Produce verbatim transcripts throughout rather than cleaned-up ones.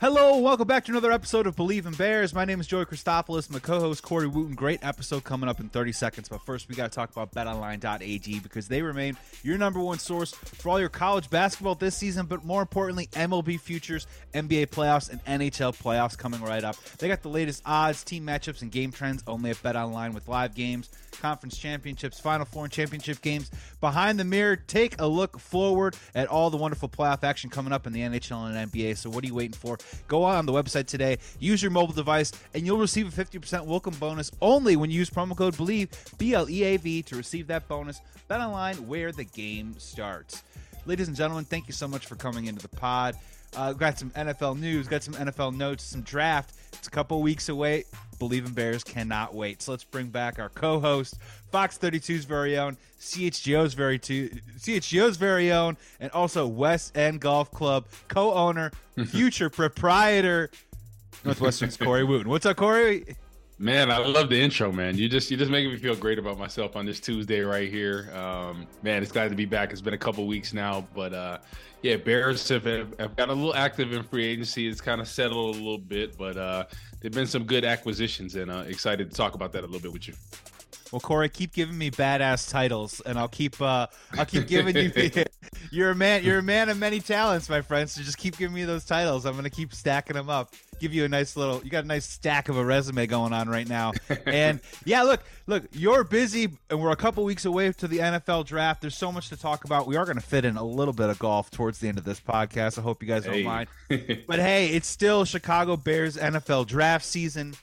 Hello, welcome back to another episode of Believe in Bears. My name is Joey Christopoulos. My co-host Corey Wootton. Great episode coming up in thirty seconds. But first, we got to talk about bet online dot a g because they remain your number one source for all your college basketball this season. But more importantly, M L B futures, N B A playoffs, and N H L playoffs coming right up. They got the latest odds, team matchups, and game trends only at BetOnline with live games, conference championships, Final Four, and championship games behind the mirror. Take a look forward at all the wonderful playoff action coming up in the N H L and N B A. So what are you waiting for? Go on the website today, use your mobile device, and you'll receive a fifty percent welcome bonus only when you use promo code BLEAV, B L E A V, to receive that bonus. BetOnline, where the game starts. Ladies and gentlemen, thank you so much for coming into the pod. Uh, got some N F L news, got some N F L notes, some draft. It's a couple weeks away. Believe in Bears cannot wait. So let's bring back our co-host, Fox thirty-two's very own, C H G O's very two, C H G O's very own, and also West End Golf Club co-owner, future proprietor, Northwestern's Corey Wootton. What's up, Corey? Man, I love the intro, man. You just you just making me feel great about myself on this Tuesday right here. Um, man, it's glad to be back. It's been a couple weeks now, but uh, yeah, Bears have, have got a little active in free agency. It's kind of settled a little bit, but uh, there've been some good acquisitions, and uh, excited to talk about that a little bit with you. Well, Corey, keep giving me badass titles, and I'll keep uh, I'll keep giving you. The, you're a man. You're a man of many talents, my friend. So just keep giving me those titles. I'm gonna keep stacking them up. Give you a nice little. You got a nice stack of a resume going on right now. And yeah, look, look, you're busy, and we're a couple weeks away to the N F L draft. There's so much to talk about. We are gonna fit in a little bit of golf towards the end of this podcast. I hope you guys hey. don't mind. But hey, it's still Chicago Bears N F L draft season.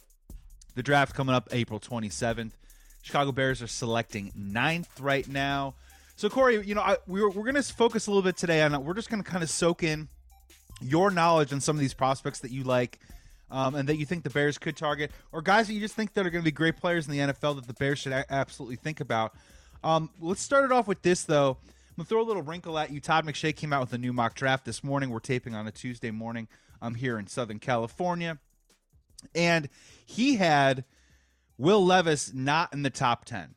The draft coming up April twenty-seventh. Chicago Bears are selecting ninth right now. So, Corey, you know, I, we're, we're going to focus a little bit today on it. We're just going to kind of soak in your knowledge on some of these prospects that you like um, and that you think the Bears could target, or guys that you just think that are going to be great players in the N F L that the Bears should a- absolutely think about. Um, let's start it off with this, though. I'm going to throw a little wrinkle at you. Todd McShay came out with a new mock draft this morning. We're taping on a Tuesday morning. I'm here in Southern California. And he had Will Levis not in the top ten.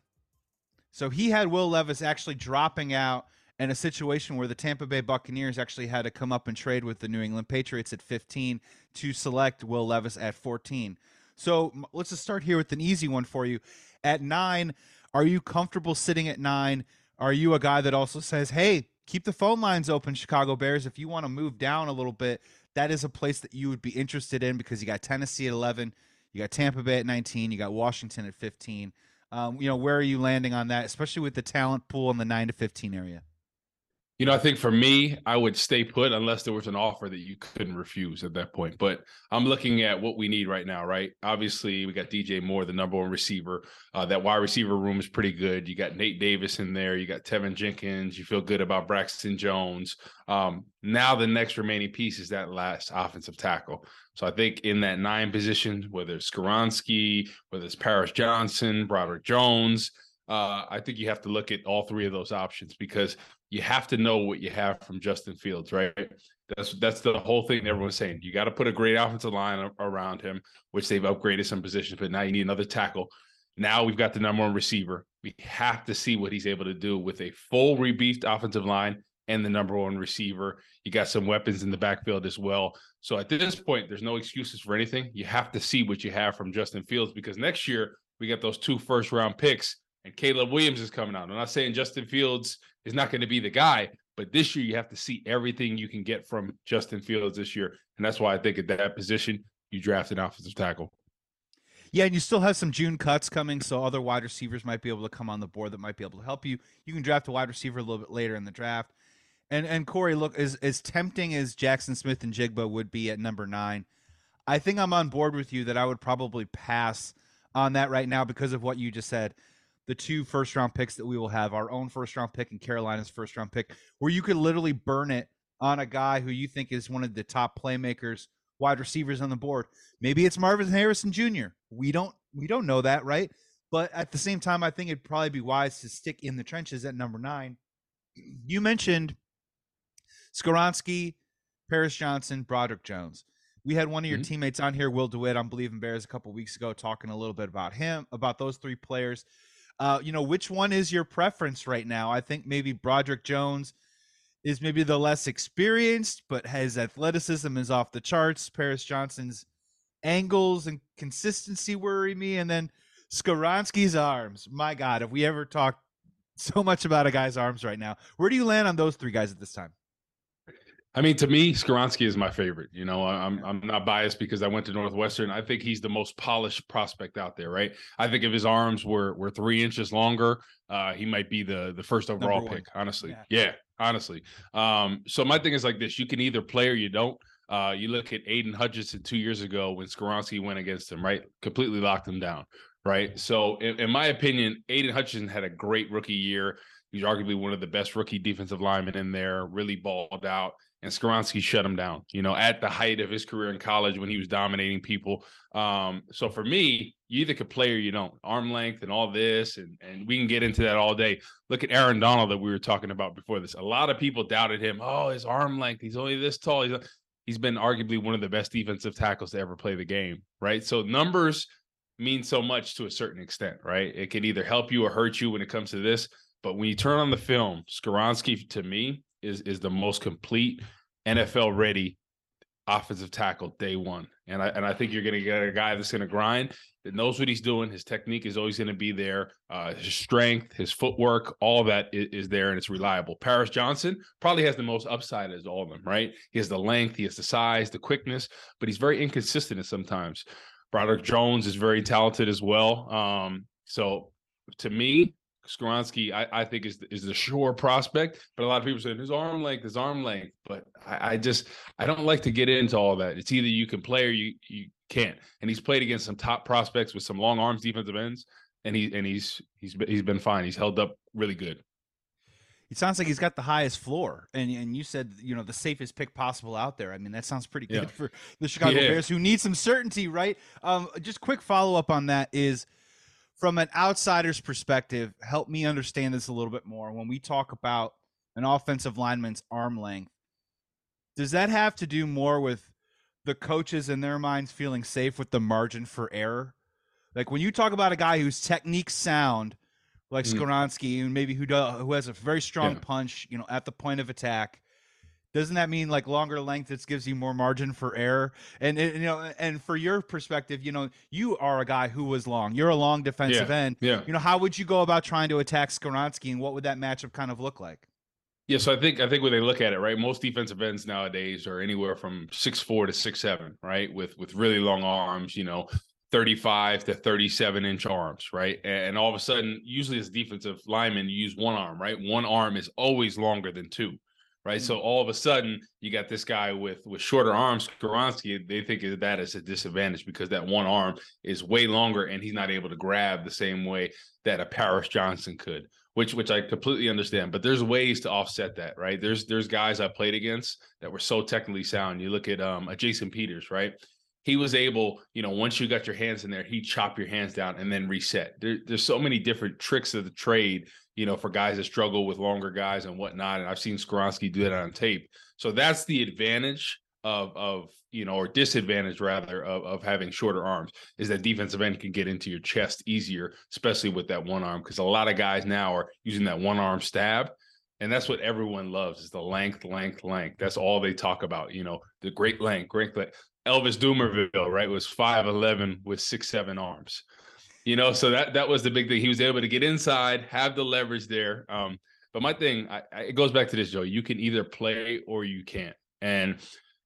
So he had Will Levis actually dropping out in a situation where the Tampa Bay Buccaneers actually had to come up and trade with the New England Patriots at fifteen to select Will Levis at fourteen. So let's just start here with an easy one for you. At nine, are you comfortable sitting at nine? Are you a guy that also says, hey, keep the phone lines open, Chicago Bears, if you want to move down a little bit? That is a place that you would be interested in because you got Tennessee at eleven. You got Tampa Bay at nineteen. You got Washington at fifteen. Um, you know, where are you landing on that, especially with the talent pool in the nine to fifteen area? You know, I think for me, I would stay put unless there was an offer that you couldn't refuse at that point. But I'm looking at what we need right now, right? Obviously, we got D J Moore, the number one receiver. Uh, that wide receiver room is pretty good. You got Nate Davis in there. You got Tevin Jenkins. You feel good about Braxton Jones. Um, now the next remaining piece is that last offensive tackle. So I think in that nine position, whether it's Skoronski, whether it's Paris Johnson, Broderick Jones, uh, I think you have to look at all three of those options because you have to know what you have from Justin Fields, right? That's that's the whole thing everyone's saying. You got to put a great offensive line around him, which they've upgraded some positions, but now you need another tackle. Now we've got the number one receiver. We have to see what he's able to do with a full rebeefed offensive line and the number one receiver. You got some weapons in the backfield as well. So at this point, there's no excuses for anything. You have to see what you have from Justin Fields because next year we got those two first-round picks, and Caleb Williams is coming out. I'm not saying Justin Fields is not going to be the guy, but this year you have to see everything you can get from Justin Fields this year. And that's why I think at that position, you draft an offensive tackle. Yeah, and you still have some June cuts coming, so other wide receivers might be able to come on the board that might be able to help you. You can draft a wide receiver a little bit later in the draft. And and Corey, look, as, as tempting as Jackson Smith and Jigba would be at number nine, I think I'm on board with you that I would probably pass on that right now because of what you just said. The two first-round picks that we will have, our own first-round pick and Carolina's first-round pick, where you could literally burn it on a guy who you think is one of the top playmakers, wide receivers on the board. Maybe it's Marvin Harrison Junior We don't we don't know that, right? But at the same time, I think it'd probably be wise to stick in the trenches at number nine. You mentioned Skoronski, Paris Johnson, Broderick Jones. We had one of your mm-hmm. teammates on here, Will DeWitt, on Believe in Bears a couple weeks ago, talking a little bit about him, about those three players. Uh, you know, which one is your preference right now? I think maybe Broderick Jones is maybe the less experienced, but his athleticism is off the charts. Paris Johnson's angles and consistency worry me. And then Skoronski's arms. My God, have we ever talked so much about a guy's arms right now? Where do you land on those three guys at this time? I mean, to me, Skoronski is my favorite. You know, I'm I'm not biased because I went to Northwestern. I think he's the most polished prospect out there, right? I think if his arms were were three inches longer, uh, he might be the the first overall pick, honestly. Yeah, yeah honestly. Um, so my thing is like this. You can either play or you don't. Uh, you look at Aidan Hutchinson two years ago when Skoronski went against him, right? Completely locked him down, right? So in, in my opinion, Aidan Hutchinson had a great rookie year. He's arguably one of the best rookie defensive linemen in there, really balled out. And Skoronski shut him down, you know, at the height of his career in college when he was dominating people. Um, so for me, you either could play or you don't. Arm length and all this, and, and we can get into that all day. Look at Aaron Donald that we were talking about before this. A lot of people doubted him. Oh, his arm length, he's only this tall. He's, he's been arguably one of the best defensive tackles to ever play the game, right? So numbers mean so much to a certain extent, right? It can either help you or hurt you when it comes to this. But when you turn on the film, Skoronski, to me, is is the most complete N F L ready offensive tackle day one. And I and I think you're going to get a guy that's going to grind, that knows what he's doing. His technique is always going to be there. Uh, his strength, his footwork, all of that is, is there, and it's reliable. Paris Johnson probably has the most upside as all of them, right? He has the length, he has the size, the quickness, but he's very inconsistent sometimes. Broderick Jones is very talented as well. Um, so to me, Skoronski, I, I think, is is the sure prospect, but a lot of people saying his arm length, his arm length. But I, I just I don't like to get into all that. It's either you can play or you you can't. And he's played against some top prospects with some long arms, defensive ends, and he and he's he's he's been fine. He's held up really good. It sounds like he's got the highest floor, and and you said, you know, the safest pick possible out there. I mean, that sounds pretty good yeah. for the Chicago yeah. Bears, who need some certainty, right? Um, just quick follow up on that is, from an outsider's perspective, help me understand this a little bit more. When we talk about an offensive lineman's arm length, does that have to do more with the coaches in their minds feeling safe with the margin for error? Like when you talk about a guy whose techniques sound like mm-hmm. Skoronski, and maybe who does, who has a very strong yeah. punch, you know, at the point of attack, doesn't that mean like longer length, it gives you more margin for error? And, and, you know, and for your perspective, you know, you are a guy who was long. You're a long defensive yeah, end. Yeah. You know, how would you go about trying to attack Skoronski, and what would that matchup kind of look like? Yeah, so I think I think when they look at it, right, most defensive ends nowadays are anywhere from six four to six seven, right, with with really long arms, you know, thirty-five to thirty-seven inch arms, right? And all of a sudden, usually as a defensive lineman, you use one arm, right? One arm is always longer than two. Right. Mm-hmm. So all of a sudden you got this guy with with shorter arms, Skoronski. They think of that as a disadvantage because that one arm is way longer and he's not able to grab the same way that a Paris Johnson could, which which I completely understand. But there's ways to offset that. Right. There's there's guys I played against that were so technically sound. You look at um, a Jason Peters. Right. He was able, you know, once you got your hands in there, he'd chop your hands down and then reset. There, there's so many different tricks of the trade, you know, for guys that struggle with longer guys and whatnot. And I've seen Skoronski do that on tape. So that's the advantage of, of you know, or disadvantage rather, of, of having shorter arms, is that defensive end can get into your chest easier, especially with that one arm, because a lot of guys now are using that one arm stab. And that's what everyone loves, is the length, length, length. That's all they talk about, you know, the great length, great length. Elvis Dumerville, right, was five eleven with six seven arms. You know, so that that was the big thing. He was able to get inside, have the leverage there. Um, but my thing, I, I, it goes back to this, Joe. You can either play or you can't. And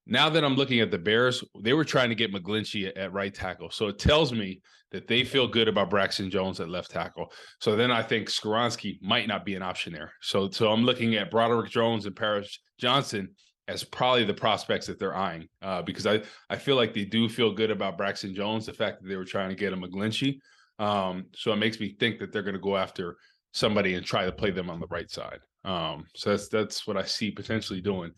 now that I'm looking at the Bears, they were trying to get McGlinchey at, at right tackle. So it tells me that they feel good about Braxton Jones at left tackle. So then I think Skoronski might not be an option there. So, so I'm looking at Broderick Jones and Paris Johnson as probably the prospects that they're eyeing, uh, because I, I feel like they do feel good about Braxton Jones, the fact that they were trying to get a McGlinchey. Um, so it makes me think that they're going to go after somebody and try to play them on the right side. Um, so that's that's what I see potentially doing.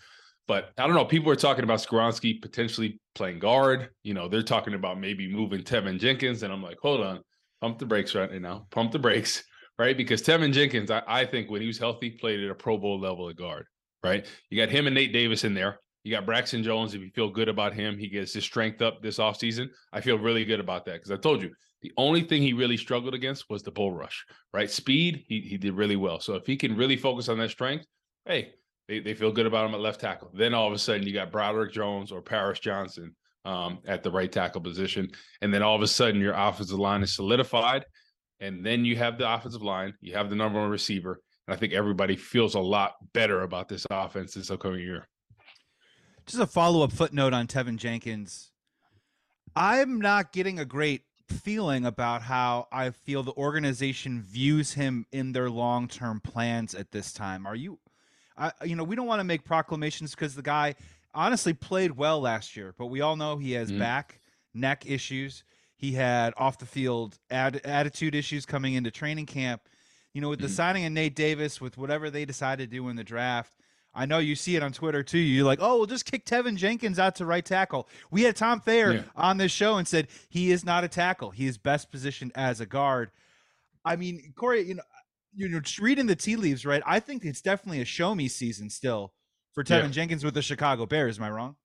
But I don't know. People are talking about Skoronski potentially playing guard. You know, they're talking about maybe moving Tevin Jenkins. And I'm like, hold on, pump the brakes right now. Pump the brakes, right? Because Tevin Jenkins, I, I think when he was healthy, played at a Pro Bowl level at guard. Right. You got him and Nate Davis in there. You got Braxton Jones. If you feel good about him, he gets his strength up this offseason. I feel really good about that because I told you the only thing he really struggled against was the bull rush, right? Speed, he he did really well. So if he can really focus on that strength, hey, they, they feel good about him at left tackle. Then all of a sudden you got Broderick Jones or Paris Johnson um, at the right tackle position. And then all of a sudden your offensive line is solidified. And then you have the offensive line. You have the number one receiver. And I think everybody feels a lot better about this offense this upcoming year. Just a follow-up footnote on Tevin Jenkins. I'm not getting a great feeling about how I feel the organization views him in their long-term plans at this time. Are you, I, you know, we don't want to make proclamations because the guy honestly played well last year, but we all know he has mm-hmm. back, neck issues. He had off-the-field ad- attitude issues coming into training camp. You know, with the mm-hmm. signing of Nate Davis, with whatever they decide to do in the draft, I know you see it on Twitter, too. You're like, oh, we'll just kick Tevin Jenkins out to right tackle. We had Tom Thayer yeah. on this show and said he is not a tackle. He is best positioned as a guard. I mean, Corey, you know, you're reading the tea leaves, right? I think it's definitely a show-me season still for Tevin yeah. Jenkins with the Chicago Bears. Am I wrong?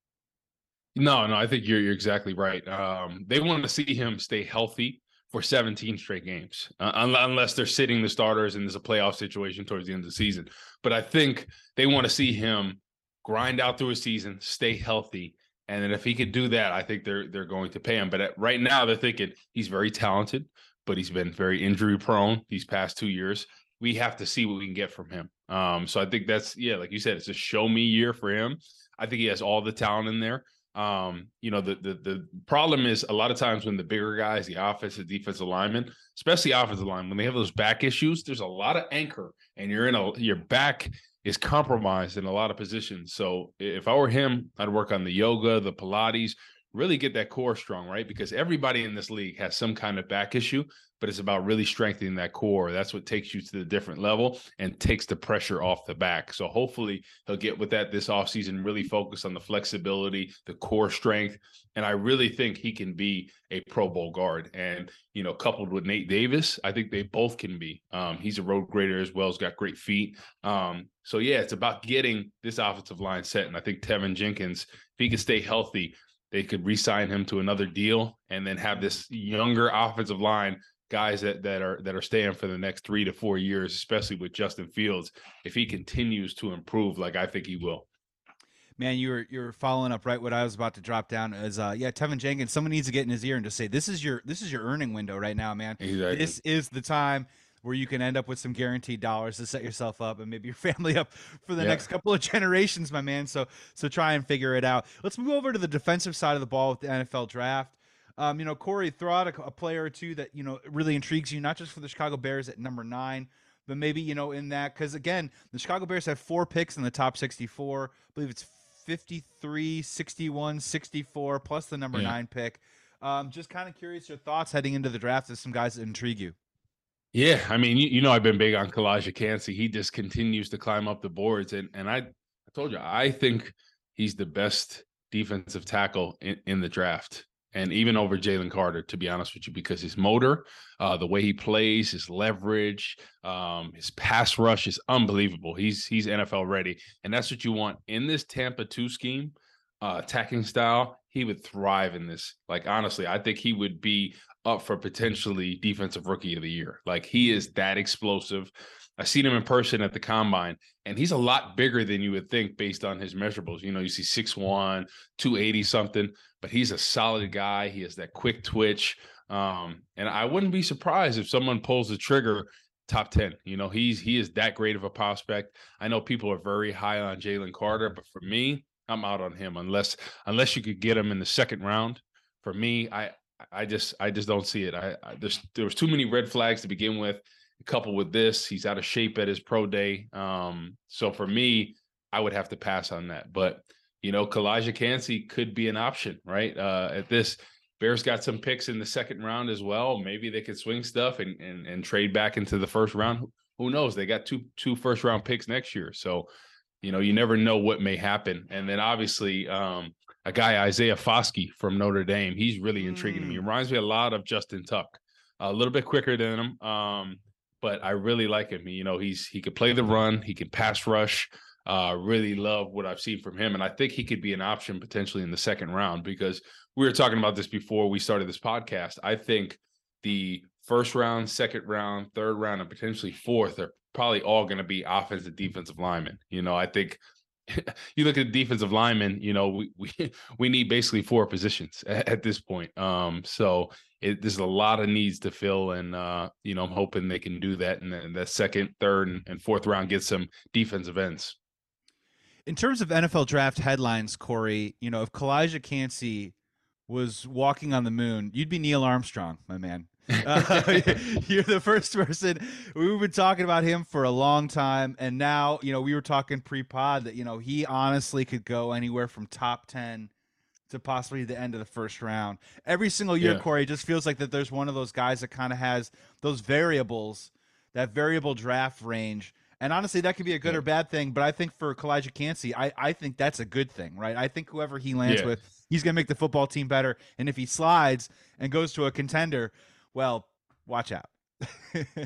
No, no, I think you're, you're exactly right. Um, they want to see him stay healthy for seventeen straight games, uh, unless they're sitting the starters and there's a playoff situation towards the end of the season. But I think they want to see him grind out through a season, stay healthy, and then if he could do that, I think they're they're going to pay him. But at, right now, they're thinking he's very talented, but he's been very injury prone these past two years. We have to see what we can get from him. Um, so I think that's yeah, like you said, it's a show me year for him. I think he has all the talent in there. Um, you know, the, the the problem is a lot of times when the bigger guys, the offensive, defensive linemen, especially offensive linemen, when they have those back issues, there's a lot of anchor and you're in a, your back is compromised in a lot of positions. So if I were him, I'd work on the yoga, the Pilates, really get that core strong, right? Because everybody in this league has some kind of back issue, but it's about really strengthening that core. That's what takes you to the different level and takes the pressure off the back. So hopefully he'll get with that this offseason, really focus on the flexibility, the core strength. And I really think he can be a Pro Bowl guard. And, you know, coupled with Nate Davis, I think they both can be. Um, he's a road grader as well. He's got great feet. Um, so, yeah, it's about getting this offensive line set. And I think Tevin Jenkins, if he can stay healthy, they could re-sign him to another deal and then have this younger offensive line, guys that, that are that are staying for the next three to four years, especially with Justin Fields, if he continues to improve like I think he will. Man, you were you're following up right what I was about to drop down is uh yeah, Tevin Jenkins, someone needs to get in his ear and just say, This is your this is your earning window right now, man. Exactly. This is the time where you can end up with some guaranteed dollars to set yourself up and maybe your family up for the yeah. next couple of generations, my man. So, so try and figure it out. Let's move over to the defensive side of the ball with the N F L draft. Um, you know, Corey, throw out a, a player or two that, you know, really intrigues you, not just for the Chicago Bears at number nine, but maybe, you know, in that, because again, the Chicago Bears have four picks in the top sixty-four. I believe it's fifty-three, sixty-one, sixty-four, plus the number yeah. nine pick. Um, just kind of curious your thoughts heading into the draft as some guys that intrigue you. Yeah, I mean, you, you know, I've been big on Calijah Kancey. He just continues to climb up the boards, and and I, I told you, I think he's the best defensive tackle in, in the draft, and even over Jalen Carter, to be honest with you, because his motor, uh, the way he plays, his leverage, um, his pass rush is unbelievable. He's he's N F L ready, and that's what you want in this Tampa two scheme, uh, attacking style. He would thrive in this. Like, honestly, I think he would be up for potentially defensive rookie of the year. Like, he is that explosive. I've seen him in person at the combine, and he's a lot bigger than you would think based on his measurables. You know, you see six one, two eighty something, but he's a solid guy. He has that quick twitch. Um, and I wouldn't be surprised if someone pulls the trigger top ten. You know, he's he is that great of a prospect. I know people are very high on Jalen Carter, but for me, I'm out on him unless unless you could get him in the second round. For me, I I just I just don't see it. I, I there's there was too many red flags to begin with. Coupled with this, he's out of shape at his pro day. Um, so for me, I would have to pass on that. But you know, Calijah Kancey could be an option, right? Uh, at this, Bears got some picks in the second round as well. Maybe they could swing stuff and and and trade back into the first round. Who knows? They got two two first round picks next year, so. You know, you never know what may happen. And then obviously um, a guy, Isaiah Foskey from Notre Dame, he's really intriguing mm. me. He reminds me a lot of Justin Tuck, a little bit quicker than him. Um, but I really like him. You know, he's he could play the run. He can pass rush. Uh, really love what I've seen from him, and I think he could be an option potentially in the second round, because we were talking about this before we started this podcast. I think the first round, second round, third round, and potentially fourth are probably all going to be offensive, defensive linemen. You know, I think you look at the defensive linemen, you know, we we, we need basically four positions at, at this point. Um, so it, there's a lot of needs to fill, and, uh, you know, I'm hoping they can do that in the, in the second, third, and, and fourth round, get some defensive ends. In terms of N F L draft headlines, Corey, you know, if Calijah Kancey was walking on the moon, you'd be Neil Armstrong, my man. Uh, you're the first person. We've been talking about him for a long time, and now, you know, we were talking pre-pod that, you know, he honestly could go anywhere from top ten to possibly the end of the first round. Every single year, yeah. Corey, it just feels like that there's one of those guys that kind of has those variables, that variable draft range. And honestly, that could be a good yeah. or bad thing, but I think for Calijah Kancey, I, I think that's a good thing, right? I think whoever he lands yeah. with, he's going to make the football team better, and if he slides and goes to a contender, well, watch out.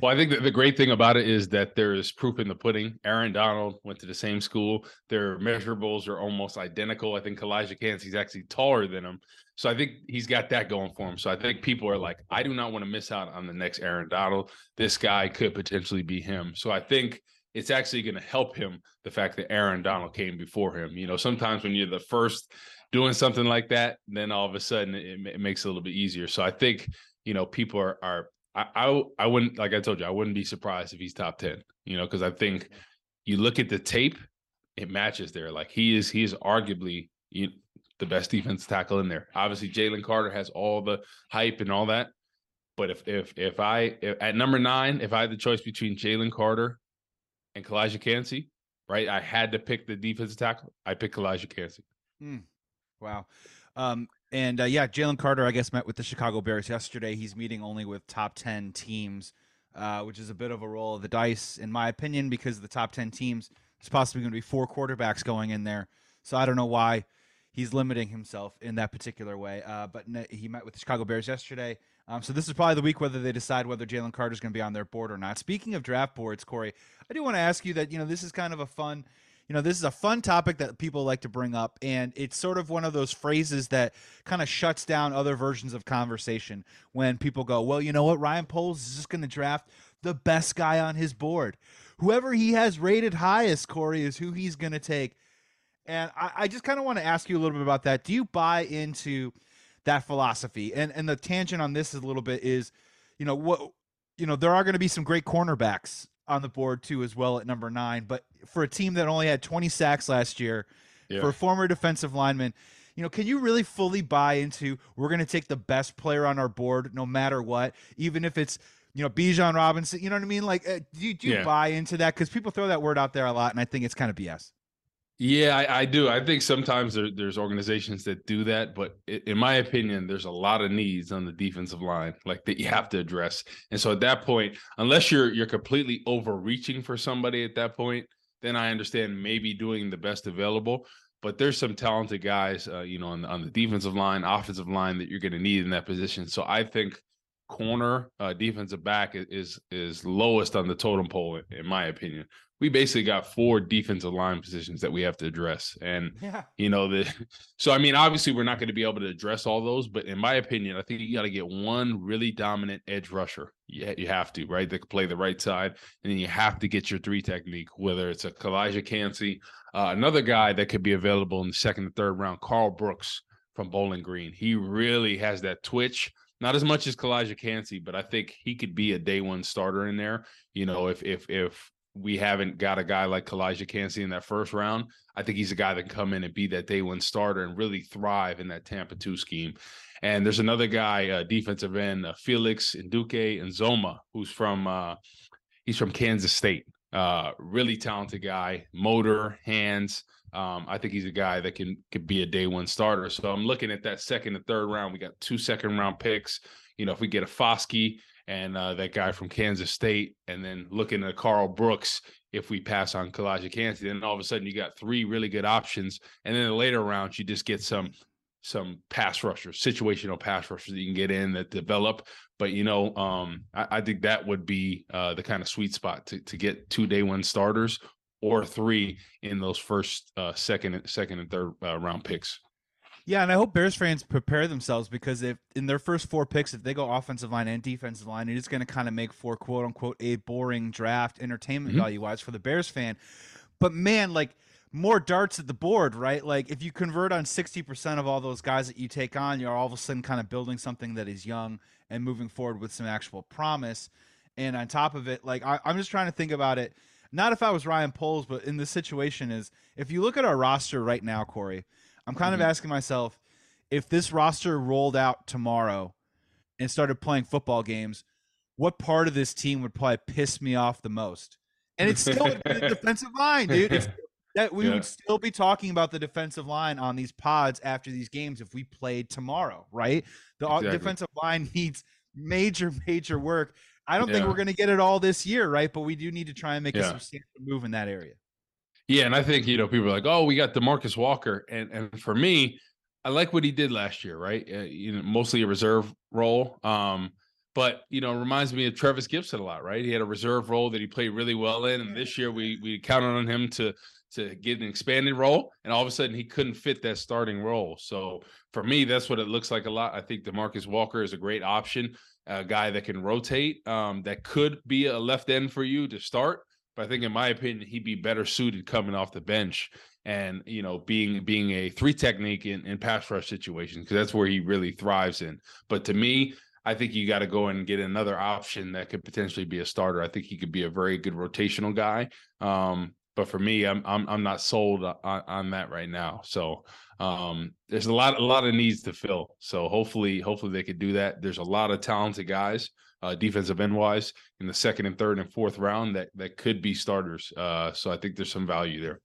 Well, I think that the great thing about it is that there is proof in the pudding. Aaron Donald went to the same school. Their measurables are almost identical. I think Calijah Kancey's actually taller than him. So I think he's got that going for him. So I think people are like, I do not want to miss out on the next Aaron Donald. This guy could potentially be him. So I think it's actually going to help him, the fact that Aaron Donald came before him. You know, sometimes when you're the first doing something like that, then all of a sudden it, it makes it a little bit easier. So I think, you know, people are, are I, I I wouldn't, like I told you, I wouldn't be surprised if he's top ten, you know, because I think you look at the tape, it matches there. Like he is, he is arguably you know, the best defense tackle in there. Obviously, Jalen Carter has all the hype and all that. But if if if I, if, at number nine, if I had the choice between Jalen Carter and Calijah Kancey, right? I had to pick the defensive tackle. I picked Calijah Kancey. Mm. Wow. Um, and uh, yeah, Jalen Carter, I guess, met with the Chicago Bears yesterday. He's meeting only with top ten teams, uh, which is a bit of a roll of the dice, in my opinion, because of the top ten teams, there's possibly going to be four quarterbacks going in there. So I don't know why he's limiting himself in that particular way. Uh, but he met with the Chicago Bears yesterday. Um, so this is probably the week whether they decide whether Jalen Carter is going to be on their board or not. Speaking of draft boards, Corey, I do want to ask you that, you know, this is kind of a fun, you know, this is a fun topic that people like to bring up. And it's sort of one of those phrases that kind of shuts down other versions of conversation when people go, well, you know what? Ryan Poles is just going to draft the best guy on his board. Whoever he has rated highest, Corey, is who he's going to take. And I, I just kind of want to ask you a little bit about that. Do you buy into that philosophy? And and the tangent on this is a little bit is, you know, what, you know, there are going to be some great cornerbacks on the board too, as well, at number nine, but for a team that only had twenty sacks last year, yeah. for a former defensive lineman, you know, can you really fully buy into, we're going to take the best player on our board, no matter what, even if it's, you know, Bijan Robinson, you know what I mean? Like, uh, do you, do you yeah. buy into that? 'Cause people throw that word out there a lot, and I think it's kind of B S. Yeah, I, I do. I think sometimes there, there's organizations that do that, but it, in my opinion, there's a lot of needs on the defensive line, like that you have to address. And so at that point, unless you're you're completely overreaching for somebody at that point, then I understand maybe doing the best available. But there's some talented guys, uh, you know, on the, on the defensive line, offensive line that you're going to need in that position. So I think corner, uh, defensive back is is lowest on the totem pole, in my opinion. We basically got four defensive line positions that we have to address. And, yeah. you know, the, so, I mean, obviously we're not going to be able to address all those, but in my opinion, I think you got to get one really dominant edge rusher. Yeah, you, you have to, right? They can play the right side, and then you have to get your three technique, whether it's a Calijah Kancey, uh, another guy that could be available in the second and third round, Carl Brooks from Bowling Green. He really has that twitch. Not as much as Calijah Kancey, but I think he could be a day one starter in there. You know, if, if, if, we haven't got a guy like Calijah Kancey in that first round, I think he's a guy that can come in and be that day one starter and really thrive in that Tampa two scheme. And there's another guy, uh, defensive end, uh, Felix Nduke Nzoma, who's from uh, he's from Kansas State. Uh, really talented guy, motor, hands. Um, I think he's a guy that can could be a day one starter. So I'm looking at that second and third round. We got two second round picks. You know, if we get a Foskey and uh, that guy from Kansas State, and then looking at Carl Brooks, if we pass on Calijah Kancey, then all of a sudden you got three really good options. And then in the later rounds, you just get some some pass rushers, situational pass rushers that you can get in that develop. But, you know, um, I, I think that would be uh, the kind of sweet spot to, to get two day one starters or three in those first, uh, second, second and third uh, round picks. Yeah, and I hope Bears fans prepare themselves, because if in their first four picks, if they go offensive line and defensive line, it is going to kind of make for, quote unquote, a boring draft, entertainment mm-hmm. value-wise for the Bears fan. But man, like, more darts at the board, right? Like, if you convert on sixty percent of all those guys that you take on, you're all of a sudden kind of building something that is young and moving forward with some actual promise. And on top of it, like, I, I'm just trying to think about it. Not if I was Ryan Poles, but in this situation is, if you look at our roster right now, Corey, I'm kind mm-hmm. of asking myself, if this roster rolled out tomorrow and started playing football games, what part of this team would probably piss me off the most? And it's still the defensive line, dude. It's that we yeah. would still be talking about the defensive line on these pods after these games if we played tomorrow, right? The exactly. defensive line needs major, major work. I don't yeah. think we're going to get it all this year, right? But we do need to try and make yeah. a substantial move in that area. Yeah, and I think, you know, people are like, oh, we got DeMarcus Walker. And and for me, I like what he did last year, right? Uh, you know, mostly a reserve role. Um, but, you know, reminds me of Trevis Gibson a lot, right? He had a reserve role that he played really well in. And this year we we counted on him to – to get an expanded role, and all of a sudden he couldn't fit that starting role. So for me, that's what it looks like a lot. I think DeMarcus Walker is a great option, a guy that can rotate, um, that could be a left end for you to start. But I think, in my opinion, he'd be better suited coming off the bench and, you know, being being a three technique in, in pass rush situations, because that's where he really thrives in. But to me, I think you got to go and get another option that could potentially be a starter. I think he could be a very good rotational guy. Um, But for me, I'm I'm I'm not sold on, on that right now. So um, there's a lot a lot of needs to fill. So hopefully hopefully they could do that. There's a lot of talented guys, uh, defensive end wise, in the second and third and fourth round that that could be starters. Uh, so I think there's some value there.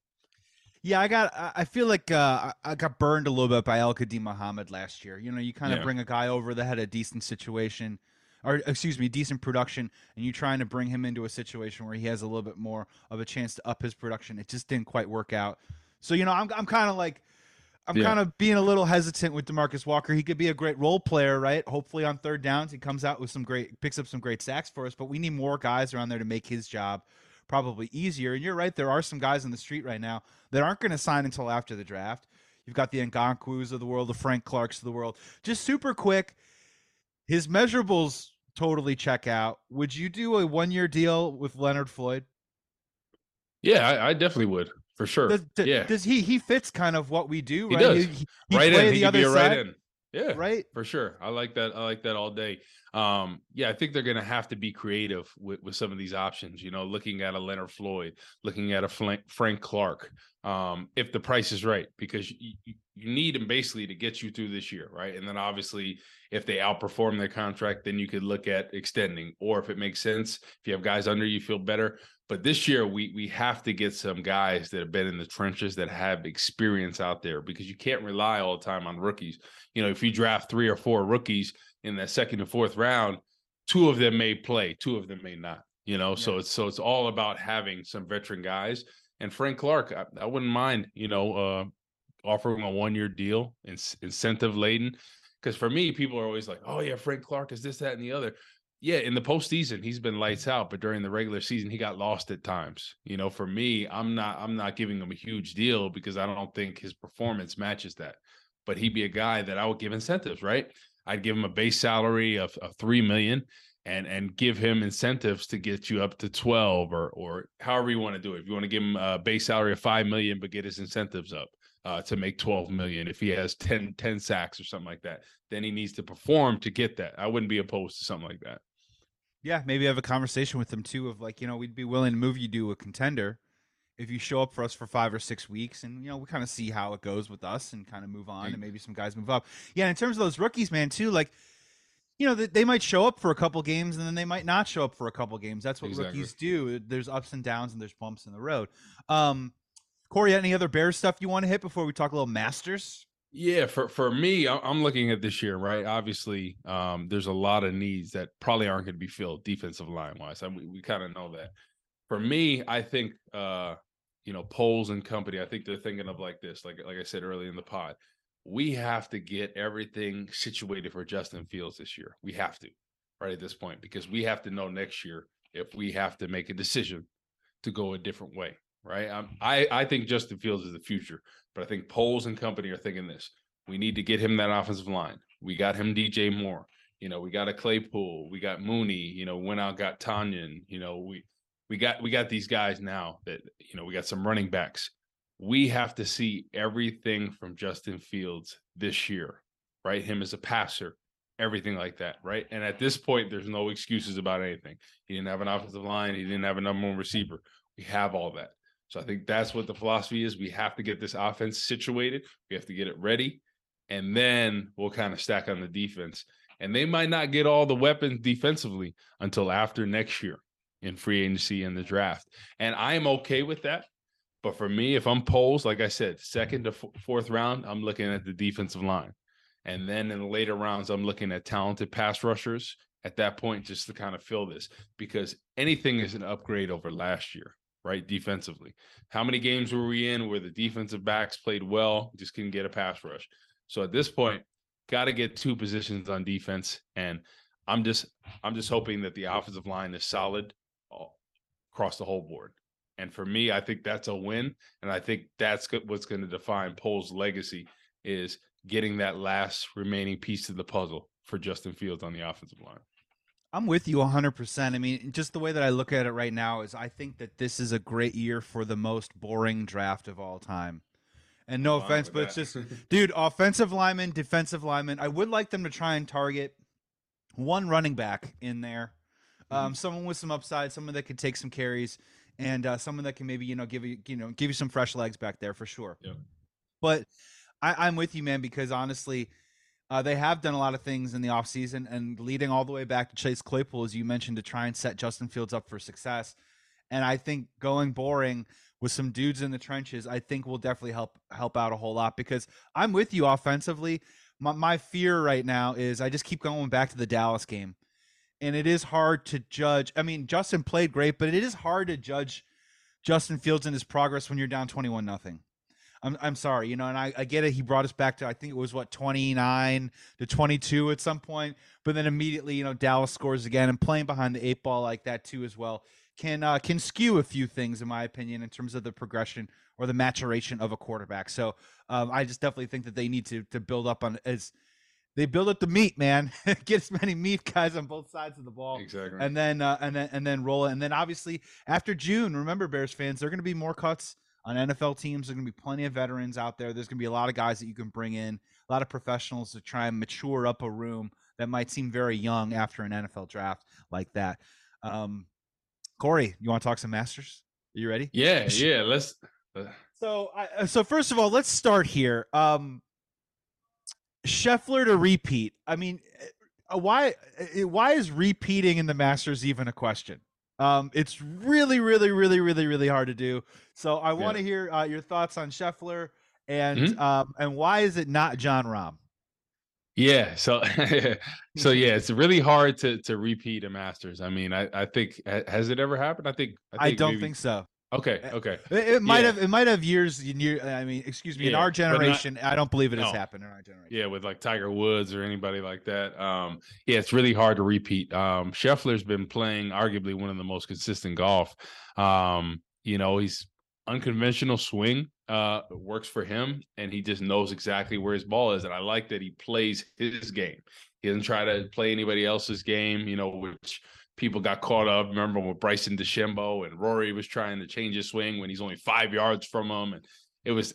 Yeah, I got I feel like uh, I got burned a little bit by Al-Qadim Muhammad last year. You know, you kind of yeah. bring a guy over that had a decent situation. or excuse me, decent production, and you're trying to bring him into a situation where he has a little bit more of a chance to up his production. It just didn't quite work out. So, you know, I'm I'm kind of like, I'm yeah. kind of being a little hesitant with DeMarcus Walker. He could be a great role player, right? Hopefully on third downs, he comes out with some great, picks up some great sacks for us, but we need more guys around there to make his job probably easier. And you're right, there are some guys on the street right now that aren't going to sign until after the draft. You've got the Ngankwus of the world, the Frank Clarks of the world. Just super quick, his measurables totally check out. Would you do a one-year deal with Leonard Floyd? Yeah, I, I definitely would, for sure. Does, does, yeah, does he he fits kind of what we do, right? He does. He, he, he right in, he could be a right in. Yeah, right, for sure. I like that. I like that all day. Um, yeah, I think they're going to have to be creative with, with some of these options. You know, looking at a Leonard Floyd, looking at a Frank Clark, um, if the price is right, because you, you need them basically to get you through this year, right? And then obviously, if they outperform their contract, then you could look at extending, or if it makes sense, if you have guys under you feel better. But this year, we we have to get some guys that have been in the trenches, that have experience out there, because you can't rely all the time on rookies. You know, if you draft three or four rookies in that second and fourth round, two of them may play, two of them may not, you know? Yeah. So it's so it's all about having some veteran guys. And Frank Clark, I, I wouldn't mind, you know, uh, offering a one-year deal, in, incentive-laden. Because for me, people are always like, oh, yeah, Frank Clark is this, that, and the other. Yeah, in the postseason, he's been lights out, but during the regular season, he got lost at times. You know, for me, I'm not I'm not giving him a huge deal, because I don't think his performance matches that. But he'd be a guy that I would give incentives, right? I'd give him a base salary of, of three million dollars and and give him incentives to get you up to twelve, or or however you want to do it. If you want to give him a base salary of five million dollars, but get his incentives up uh, to make twelve million dollars. If he has ten, ten sacks or something like that, then he needs to perform to get that. I wouldn't be opposed to something like that. Yeah, maybe have a conversation with them too of like, you know, we'd be willing to move you to a contender if you show up for us for five or six weeks and, you know, we kind of see how it goes with us and kind of move on, and maybe some guys move up. Yeah. And in terms of those rookies, man, too, like, you know, they, they might show up for a couple games and then they might not show up for a couple games. That's what exactly. rookies do. There's ups and downs and there's bumps in the road. Um, Corey, any other Bears stuff you want to hit before we talk a little Masters? Yeah, for, for me, I'm looking at this year, right? Obviously, um, there's a lot of needs that probably aren't going to be filled defensive line-wise. I mean, we, we kind of know that. For me, I think, uh, you know, Poles and company, I think they're thinking of like this, like like I said earlier in the pod, we have to get everything situated for Justin Fields this year. We have to, right at this point, because we have to know next year if we have to make a decision to go a different way, right? I'm, I I think Justin Fields is the future, but I think Poles and company are thinking this. We need to get him that offensive line. We got him D J Moore. You know, we got a Claypool. We got Mooney. You know, went out, got Tanyan. You know, we we got we got these guys now that, you know, we got some running backs. We have to see everything from Justin Fields this year, right? Him as a passer, everything like that, right? And at this point, there's no excuses about anything. He didn't have an offensive line. He didn't have a number one receiver. We have all that. So I think that's what the philosophy is. We have to get this offense situated. We have to get it ready. And then we'll kind of stack on the defense. And they might not get all the weapons defensively until after next year in free agency and the draft. And I'm okay with that. But for me, if I'm Poles, like I said, second to f- fourth round, I'm looking at the defensive line. And then in the later rounds, I'm looking at talented pass rushers at that point just to kind of fill this. Because anything is an upgrade over last year, right, defensively. How many games were we in where the defensive backs played well, just couldn't get a pass rush? So at this point, got to get two positions on defense. And I'm just I'm just hoping that the offensive line is solid all, across the whole board. And for me, I think that's a win, and I think that's what's going to define Poles' legacy is getting that last remaining piece of the puzzle for Justin Fields on the offensive line. I'm with you one hundred percent. I mean, just the way that I look at it right now is I think that this is a great year for the most boring draft of all time. And no offense, but it's just, dude, offensive linemen, defensive linemen, I would like them to try and target one running back in there, um, mm-hmm. someone with some upside, someone that could take some carries. And uh, someone that can maybe, you know, give you, you know, give you some fresh legs back there for sure. Yep. But I, I'm with you, man, because honestly, uh, they have done a lot of things in the offseason and leading all the way back to Chase Claypool, as you mentioned, to try and set Justin Fields up for success. And I think going boring with some dudes in the trenches, I think will definitely help help out a whole lot because I'm with you offensively. My, my fear right now is I just keep going back to the Dallas game. And it is hard to judge. I mean, Justin played great, but it is hard to judge Justin Fields and his progress when you're down twenty-one nothing. I'm I'm sorry, you know, and I, I get it. He brought us back to, I think it was, what, twenty-nine to twenty-two at some point. But then immediately, you know, Dallas scores again and playing behind the eight ball like that too as well can uh, can skew a few things, in my opinion, in terms of the progression or the maturation of a quarterback. So um, I just definitely think that they need to to build up on as – they build up the meat, man. Get as many meat guys on both sides of the ball, exactly. And then, uh, and then, and then roll it. And then, obviously, after June, remember, Bears fans, there are going to be more cuts on N F L teams. There's going to be plenty of veterans out there. There's going to be a lot of guys that you can bring in, a lot of professionals to try and mature up a room that might seem very young after an N F L draft like that. Um, Corey, you want to talk some Masters? Are you ready? Yeah, yeah. Let's. So, I, so first of all, let's start here. Um, Scheffler to repeat. I mean, why why is repeating in the Masters even a question? Um, it's really, really, really, really, really hard to do. So I want to yeah. hear uh, your thoughts on Scheffler and mm-hmm. um, and why is it not Jon Rahm? Yeah, so so yeah, it's really hard to to repeat a Masters. I mean, I, I think has it ever happened? I think I, think I don't maybe... think so. Okay. Okay. It might yeah. have. It might have years. years I mean, excuse me. Yeah, in our generation, not, I don't believe it has no. happened in our generation. Yeah, with like Tiger Woods or anybody like that. Um, yeah, it's really hard to repeat. Um, Scheffler's been playing arguably one of the most consistent golf. Um, you know, he's unconventional swing uh, works for him, and he just knows exactly where his ball is. And I like that he plays his game. He doesn't try to play anybody else's game. You know, which. People got caught up. Remember when Bryson DeChambeau and Rory was trying to change his swing when he's only five yards from him, and it was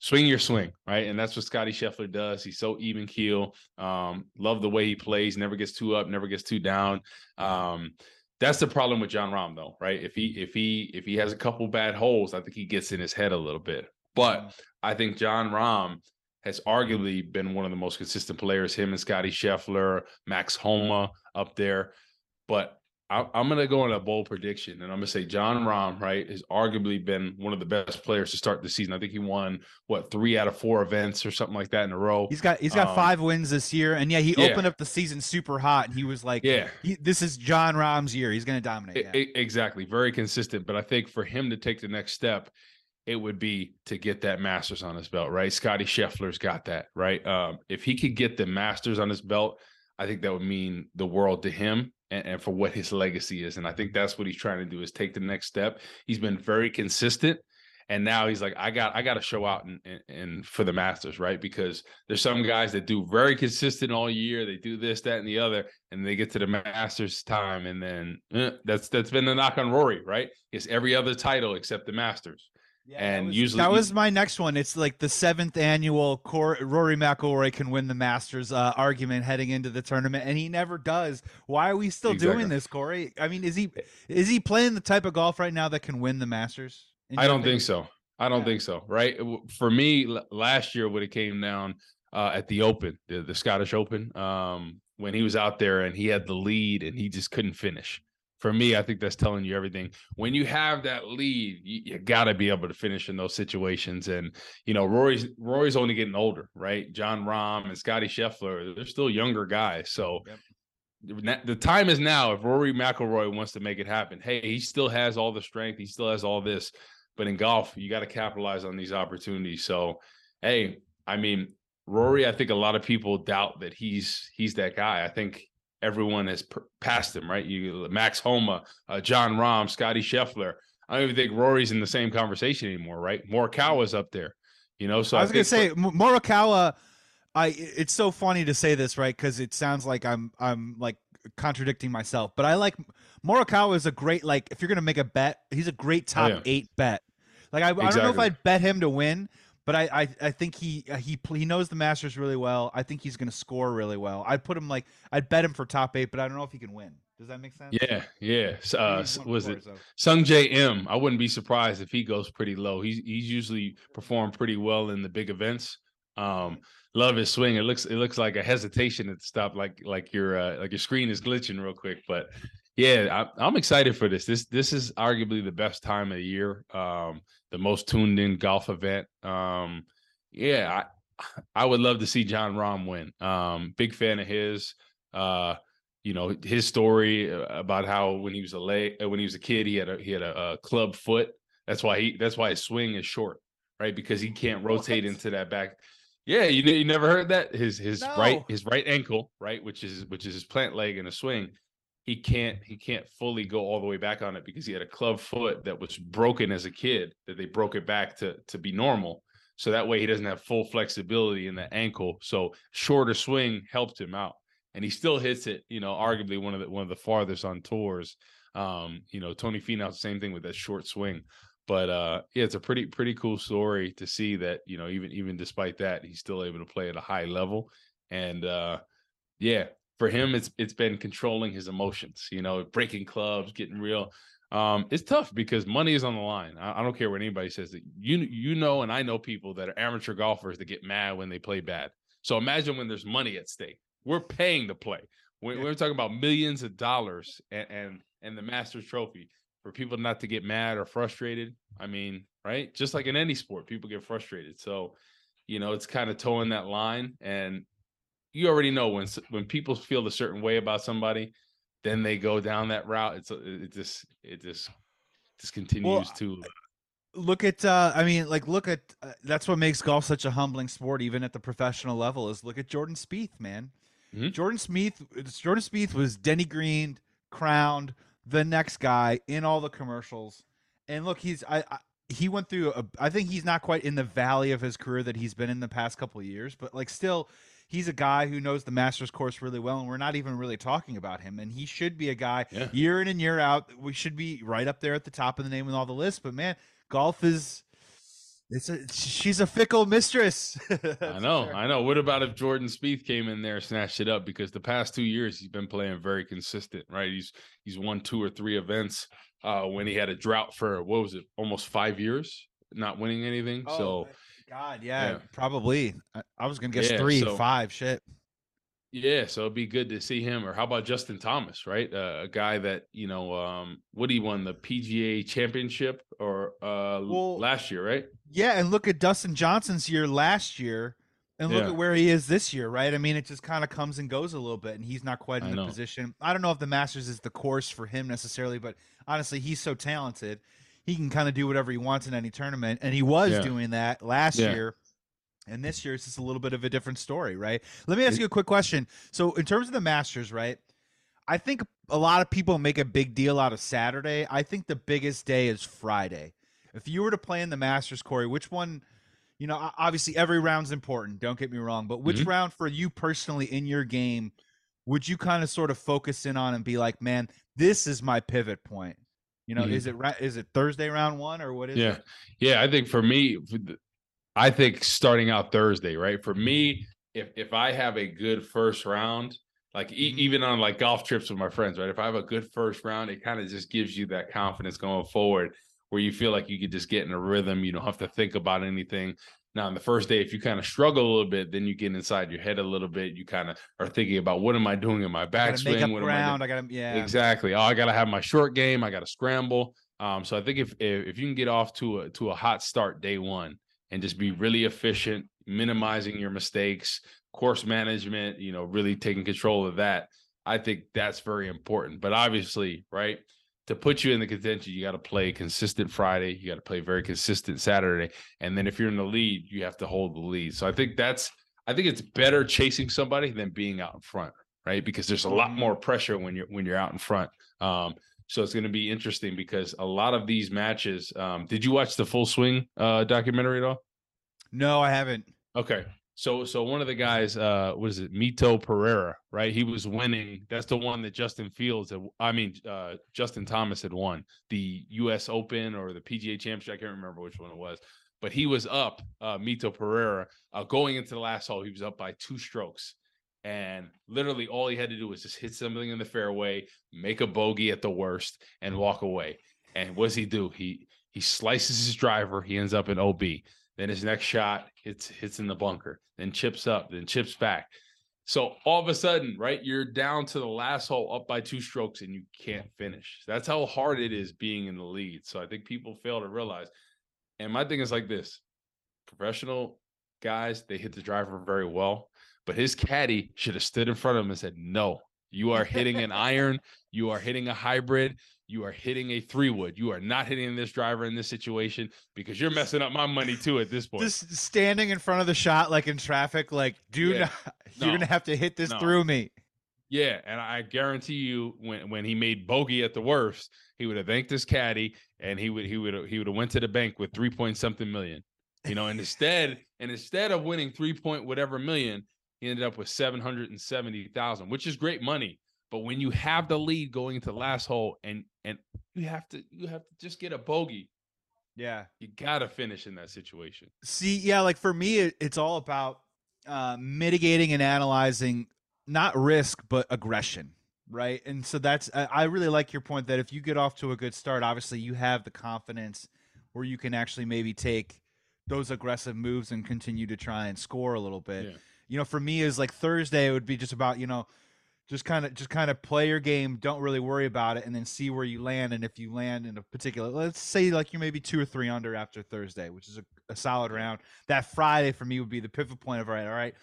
swing your swing, right? And that's what Scotty Scheffler does. He's so even keel. Um, love the way he plays. Never gets too up. Never gets too down. Um, that's the problem with Jon Rahm, though, right? If he if he if he has a couple bad holes, I think he gets in his head a little bit. But I think Jon Rahm has arguably been one of the most consistent players. Him and Scotty Scheffler, Max Homa up there, but. I'm going to go on a bold prediction, and I'm going to say Jon Rahm, right, has arguably been one of the best players to start the season. I think he won, what, three out of four events or something like that in a row. He's got he's got um, five wins this year, and, yeah, he yeah. opened up the season super hot, and he was like, yeah. he, this is Jon Rahm's year. He's going to dominate. It, yeah. it, exactly. Very consistent. But I think for him to take the next step, it would be to get that Masters on his belt, right? Scotty Scheffler's got that, right? Um, if he could get the Masters on his belt, I think that would mean the world to him and, and for what his legacy is. And I think that's what he's trying to do, is take the next step. He's been very consistent. And now he's like, I got I got to show out and, and, and for the Masters, right? Because there's some guys that do very consistent all year. They do this, that, and the other, and they get to the Masters time. And then eh, that's that's been the knock on Rory, right? It's every other title except the Masters. Yeah, and that was, usually that was my next one. It's like the seventh annual Cor- Rory McIlroy can win the Masters uh, argument heading into the tournament, and he never does. Why are we still exactly. doing this, Corey? I mean, is he is he playing the type of golf right now that can win the Masters? I don't think so. I don't yeah. think so. Right. For me, l- last year when it came down uh, at the Open, the, the Scottish Open, um, when he was out there and he had the lead and he just couldn't finish. For me, I think that's telling you everything. When you have that lead, you, you got to be able to finish in those situations. And, you know, Rory's Rory's only getting older, right? Jon Rahm and Scotty Scheffler, they're still younger guys. So yep. the time is now. If Rory McIlroy wants to make it happen, hey, he still has all the strength. He still has all this. But in golf, you got to capitalize on these opportunities. So, hey, I mean, Rory, I think a lot of people doubt that he's he's that guy. I think everyone has per- passed him, right? You, Max Homa, uh, Jon Rahm, Scotty Scheffler. I don't even think Rory's in the same conversation anymore, right? Morikawa's up there, you know. So I was I gonna say for- Morikawa. I it's so funny to say this, right? Because it sounds like I'm I'm like contradicting myself, but I like Morikawa is a great, like, if you're gonna make a bet, he's a great top oh, yeah. eight bet. Like, I, exactly. I don't know if I'd bet him to win, but I, I, I think he, he he knows the Masters really well. I think he's going to score really well. I'd put him like, I'd bet him for top eight, but I don't know if he can win. Does that make sense? Yeah, yeah. Uh, was it so. Sung J M? I wouldn't be surprised if he goes pretty low. He's he's usually performed pretty well in the big events. Um, love his swing. It looks it looks like a hesitation at the stop, like like your uh, like your screen is glitching real quick, but. Yeah, I, I'm excited for this. This this is arguably the best time of the year, um, the most tuned-in golf event. Um, yeah, I, I would love to see Jon Rahm win. Um, big fan of his. Uh, you know, his story about how when he was a lay, when he was a kid, he had a he had a, a club foot. That's why he that's why his swing is short, right? Because he can't rotate what? into that back. Yeah, you you never heard that? His his no. right his right ankle, right, which is which is his plant leg in a swing. He can't he can't fully go all the way back on it because he had a club foot that was broken as a kid, that they broke it back to to be normal. So that way he doesn't have full flexibility in the ankle. So shorter swing helped him out. And he still hits it, you know, arguably one of the one of the farthest on tours. Um, you know, Tony Finau, same thing with that short swing. But uh, yeah, it's a pretty, pretty cool story to see that, you know, even even despite that, he's still able to play at a high level. And uh, yeah. For him, it's it's been controlling his emotions, you know, breaking clubs, getting real. Um, it's tough because money is on the line. I, I don't care what anybody says. That you you know, and I know people that are amateur golfers that get mad when they play bad. So imagine when there's money at stake. We're paying to play. We're, yeah. we're talking about millions of dollars and, and and the Masters Trophy. For people not to get mad or frustrated, I mean, right? Just like in any sport, people get frustrated. So, you know, it's kind of toeing that line. And you already know when when people feel a certain way about somebody, then they go down that route. It's it just it just it just continues well, to look at. Uh, I mean, like look at uh, that's what makes golf such a humbling sport, even at the professional level. Is look at Jordan Spieth, man. Mm-hmm. Jordan Spieth, Jordan Spieth was Denny Green crowned the next guy in all the commercials, and look, he's I. I He went through a, I think he's not quite in the valley of his career that he's been in the past couple of years, but like still he's a guy who knows the Masters course really well. And we're not even really talking about him. And he should be a guy yeah. year in and year out. We should be right up there at the top of the name with all the lists, but man, golf is, it's a, she's a fickle mistress. I know. Sure. I know. What about if Jordan Spieth came in there and snatched it up? Because the past two years he's been playing very consistent, right? He's, he's won two or three events. Uh, when he had a drought for, what was it, almost five years, not winning anything. Oh, so, God, yeah, yeah. probably. I, I was going to guess yeah, three, so, five, shit. Yeah, so it'd be good to see him. Or how about Justin Thomas, right? Uh, a guy that, you know, um, what he won, the P G A Championship or uh, well, last year, right? Yeah, and look at Dustin Johnson's year last year and look yeah. at where he is this year, right? I mean, it just kind of comes and goes a little bit, and he's not quite in I the know. position. I don't know if the Masters is the course for him necessarily, but honestly, he's so talented. He can kind of do whatever he wants in any tournament, and he was yeah. doing that last yeah. year. And this year, it's just a little bit of a different story, right? Let me ask you a quick question. So in terms of the Masters, right, I think a lot of people make a big deal out of Saturday. I think the biggest day is Friday. If you were to play in the Masters, Corey, which one, you know, obviously every round's important, don't get me wrong, but which mm-hmm. round for you personally in your game would you kind of sort of focus in on and be like, man, this is my pivot point? You know, mm-hmm. is it is it Thursday round one or what is yeah. it? Yeah, yeah, I think for me, I think starting out Thursday, right? For me, if if I have a good first round, like e- even on like golf trips with my friends, right? If I have a good first round, it kind of just gives you that confidence going forward, where you feel like you could just get in a rhythm. You don't have to think about anything. Now, on the first day, if you kind of struggle a little bit, then you get inside your head a little bit. You kind of are thinking about, what am I doing in my backswing? What ground. am I doing? I gotta, yeah. Exactly. Oh, I got to have my short game. I got to scramble. Um, so I think if, if if you can get off to a to a hot start day one and just be really efficient, minimizing your mistakes, course management, you know, really taking control of that, I think that's very important. But obviously, right, to put you in the contention, you got to play consistent Friday. You got to play very consistent Saturday. And then if you're in the lead, you have to hold the lead. So I think that's, I think it's better chasing somebody than being out in front, right? Because there's a lot more pressure when you're, when you're out in front. Um, so it's going to be interesting because a lot of these matches, um, did you watch the Full Swing uh, documentary at all? No, I haven't. Okay. So, so one of the guys, uh, what is it? Mito Pereira, right? He was winning. That's the one that Justin Fields, I mean, uh, Justin Thomas had won the U S Open or the P G A Championship. I can't remember which one it was, but he was up, uh, Mito Pereira, uh, going into the last hole. He was up by two strokes, and literally all he had to do was just hit something in the fairway, make a bogey at the worst, and walk away. And what does he do? He, he slices his driver. He ends up in O B. Then his next shot hits hits in the bunker, then chips up, then chips back. So all of a sudden, right, you're down to the last hole up by two strokes and you can't finish. That's how hard it is being in the lead. So I think people fail to realize. And my thing is like this. Professional guys, they hit the driver very well, but his caddy should have stood in front of him and said, no, you are hitting an iron. You are hitting a hybrid. You are hitting a three wood. You are not hitting this driver in this situation because you're messing up my money too at this point. Just standing in front of the shot, like in traffic, like, do yeah. not, no. you're going to have to hit this no. through me. Yeah. And I guarantee you when, when he made bogey at the worst, he would have thanked his caddy and he would, he would, he would have went to the bank with three point something million, you know, and instead, and instead of winning three point, whatever million, he ended up with seven hundred seventy thousand, which is great money. But when you have the lead going into the last hole and and you have to you have to just get a bogey, yeah, you gotta finish in that situation. See, yeah, like for me, it, it's all about uh, mitigating and analyzing not risk but aggression, right? And so that's I, I really like your point that if you get off to a good start, obviously you have the confidence where you can actually maybe take those aggressive moves and continue to try and score a little bit. Yeah. You know, for me, is like Thursday it would be just about you know. Just kind of, just kind of play your game. Don't really worry about it, and then see where you land. And if you land in a particular, let's say like you may be two or three under after Thursday, which is a, a solid round. That Friday for me would be the pivot point of all right, all right,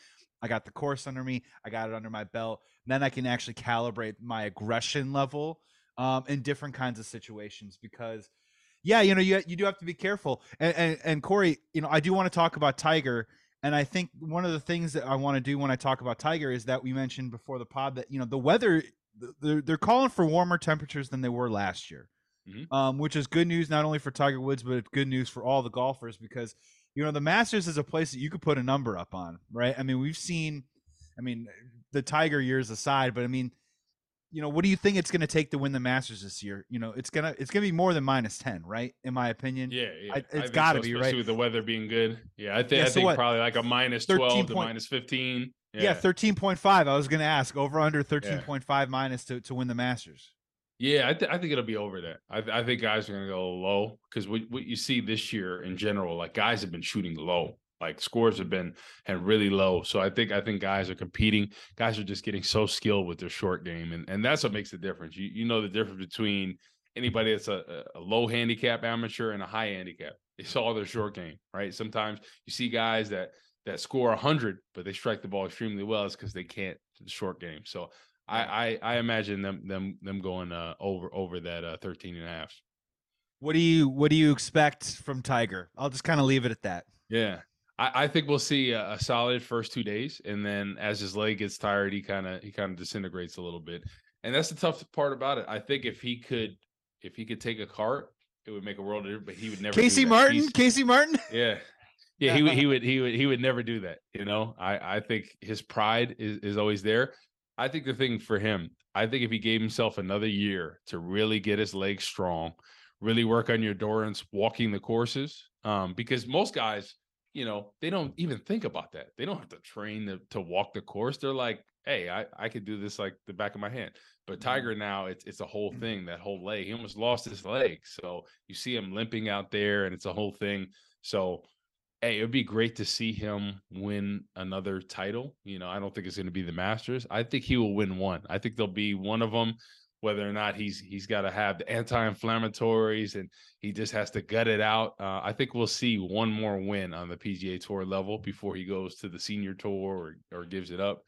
I got the course under me, I got it under my belt. And then I can actually calibrate my aggression level um, in different kinds of situations because, yeah, you know, you you do have to be careful. And and, and Corey, you know, I do want to talk about Tiger. And I think one of the things that I want to do when I talk about Tiger is that we mentioned before the pod that, you know, the weather, they're, they're calling for warmer temperatures than they were last year, mm-hmm. um, which is good news, not only for Tiger Woods, but it's good news for all the golfers because, you know, the Masters is a place that you could put a number up on, right? I mean, we've seen, I mean, the Tiger years aside, but I mean, you know, what do you think it's going to take to win the Masters this year? You know, it's going to, it's going to be more than minus ten, right? In my opinion. Yeah. yeah. I, it's got to so, be right. With the weather being good. Yeah. I think, yeah, I so think what? probably like a minus twelve to minus fifteen. Yeah. yeah thirteen point five. I was going to ask over under thirteen point five yeah. minus to, to win the Masters. Yeah. I, th- I think it'll be over that. I, th- I think guys are going to go low because what, what you see this year in general, like guys have been shooting low. Like scores have been and really low. So I think I think guys are competing. Guys are just getting so skilled with their short game. And, and that's what makes the difference. You you know the difference between anybody that's a, a low handicap amateur and a high handicap. It's all their short game, right? Sometimes you see guys that that score one hundred, but they strike the ball extremely well. It's because they can't the short game. So I, I I imagine them them them going uh, over over that uh, thirteen and a half. What do you what do you expect from Tiger? I'll just kind of leave it at that. Yeah. I, I think we'll see a, a solid first two days, and then as his leg gets tired, he kind of he kind of disintegrates a little bit. And that's the tough part about it. I think if he could if he could take a cart, it would make a world of difference. But he would never. Casey Martin, He's, Casey Martin. Yeah, yeah. He would he would he would he would never do that. You know, I I think his pride is is always there. I think the thing for him, I think if he gave himself another year to really get his legs strong, really work on your endurance, walking the courses, um, because most guys, you know, they don't even think about that. They don't have to train to, to walk the course. They're like, hey, I, I could do this like the back of my hand. But Tiger now, it's it's a whole thing, that whole leg. He almost lost his leg. So you see him limping out there, and it's a whole thing. So, hey, it would be great to see him win another title. You know, I don't think it's going to be the Masters. I think he will win one. I think there'll be one of them, whether or not he's he's got to have the anti-inflammatories and he just has to gut it out. Uh, I think we'll see one more win on the P G A Tour level before he goes to the Senior Tour or, or gives it up.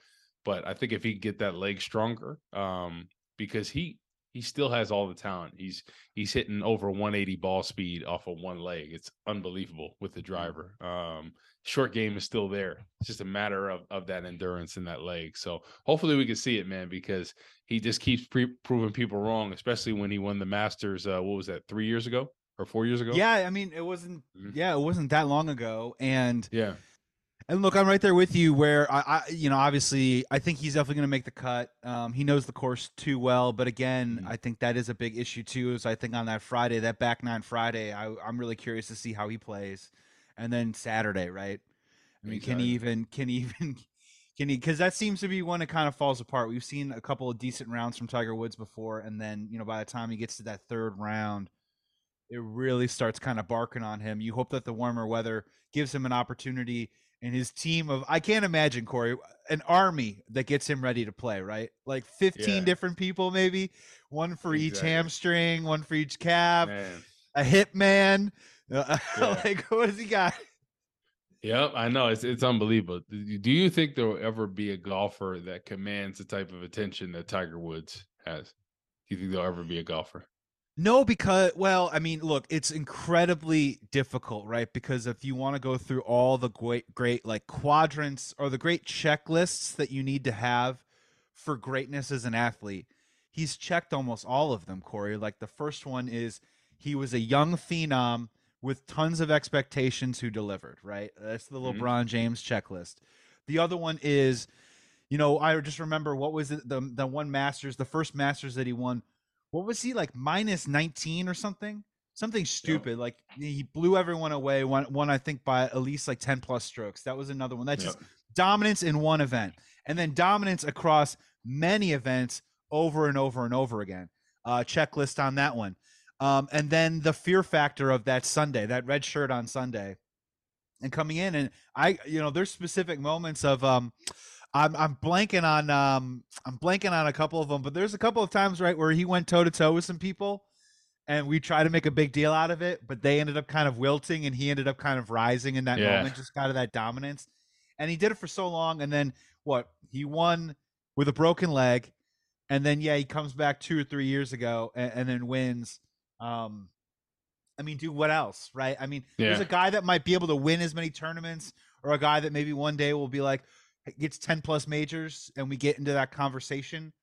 But I think if he can get that leg stronger, um, because he he still has all the talent. He's he's hitting over one eighty ball speed off of one leg. It's unbelievable with the driver. Um, short game is still there. It's just a matter of, of that endurance in that leg. So hopefully we can see it, man, because he just keeps pre- proving people wrong, especially when he won the Masters. Uh, what was that, three years ago or four years ago? Yeah, I mean, it wasn't. Mm-hmm. Yeah, it wasn't that long ago. And yeah. And look, I'm right there with you where, I, I, you know, obviously I think he's definitely going to make the cut. Um, he knows the course too well. But again, mm-hmm. I think that is a big issue, too, is I think on that Friday, that back nine Friday, I, I'm really curious to see how he plays. And then Saturday, right? I mean, exactly. can he even – can he even can he? Because that seems to be one that kind of falls apart. We've seen a couple of decent rounds from Tiger Woods before. And then, you know, by the time he gets to that third round, it really starts kind of barking on him. You hope that the warmer weather gives him an opportunity – and his team of, I can't imagine, Corey, an army that gets him ready to play, right? Like fifteen yeah. different people, maybe one for exactly. each hamstring, one for each calf, man. A hip man. Yeah. Like, what does he got? Yep, I know. It's it's unbelievable. Do you think there will ever be a golfer that commands the type of attention that Tiger Woods has? Do you think there'll ever be a golfer? No, because, well, I mean, look, it's incredibly difficult, right? Because if you want to go through all the great, great like quadrants or the great checklists that you need to have for greatness as an athlete, he's checked almost all of them, Corey. Like the first one is he was a young phenom with tons of expectations who delivered, right? That's the mm-hmm. LeBron James checklist. The other one is, you know, I just remember what was it, the, the one Masters, the first Masters that he won. What was he like, minus nineteen or something? Something stupid. Yeah. Like he blew everyone away. One, one I think by at least like ten plus strokes. That was another one. That's yeah. just dominance in one event, and then dominance across many events over and over and over again. Uh, checklist on that one, um, and then the fear factor of that Sunday, that red shirt on Sunday, and coming in and I, you know, there's specific moments of. Um, I'm I'm blanking on um I'm blanking on a couple of them, but there's a couple of times right where he went toe to toe with some people, and we tried to make a big deal out of it, but they ended up kind of wilting, and he ended up kind of rising in that yeah. moment, just out of that dominance, and he did it for so long, and then what he won with a broken leg, and then yeah he comes back two or three years ago and, and then wins. Um, I mean, dude, what else, right? I mean, yeah. there's a guy that might be able to win as many tournaments, or a guy that maybe one day will be like. Gets ten plus majors and we get into that conversation,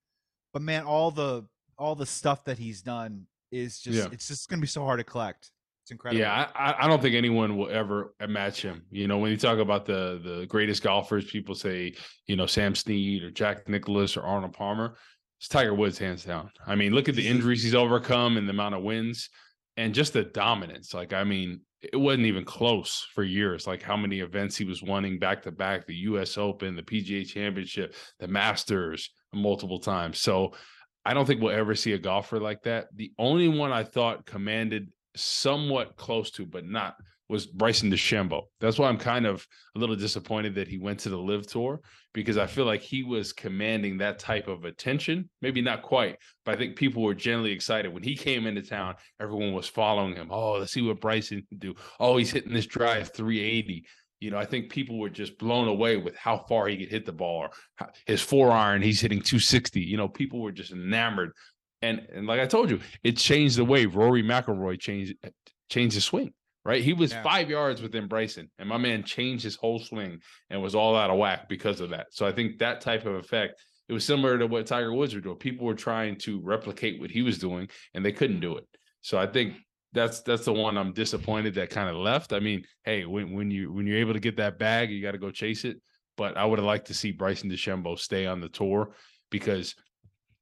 but man, all the all the stuff that he's done is just yeah. it's just gonna be so hard to collect. It's incredible. Yeah, I, I don't think anyone will ever match him. You know, when you talk about the the greatest golfers, people say, you know, Sam Snead or Jack Nicklaus or Arnold Palmer. It's Tiger Woods hands down. I mean, look at the injuries he's overcome and the amount of wins and just the dominance. Like, I mean, it wasn't even close for years, like how many events he was winning back to back, the U S Open, the P G A Championship, the Masters multiple times. So I don't think we'll ever see a golfer like that. The only one I thought commanded somewhat close to, but not, was Bryson DeChambeau. That's why I'm kind of a little disappointed that he went to the LIV Tour, because I feel like he was commanding that type of attention. Maybe not quite, but I think people were generally excited. When he came into town, everyone was following him. Oh, let's see what Bryson can do. Oh, he's hitting this drive three eighty. You know, I think people were just blown away with how far he could hit the ball. Or his four iron, he's hitting two sixty. You know, people were just enamored. And and like I told you, it changed the way Rory McIlroy changed, changed his swing. right? He was yeah. five yards within Bryson, and my man changed his whole swing and was all out of whack because of that. So I think that type of effect, it was similar to what Tiger Woods were doing. People were trying to replicate what he was doing, and they couldn't do it. So I think that's that's the one I'm disappointed that kind of left. I mean, hey, when when you when you're able to get that bag, you got to go chase it. But I would have liked to see Bryson DeChambeau stay on the tour, because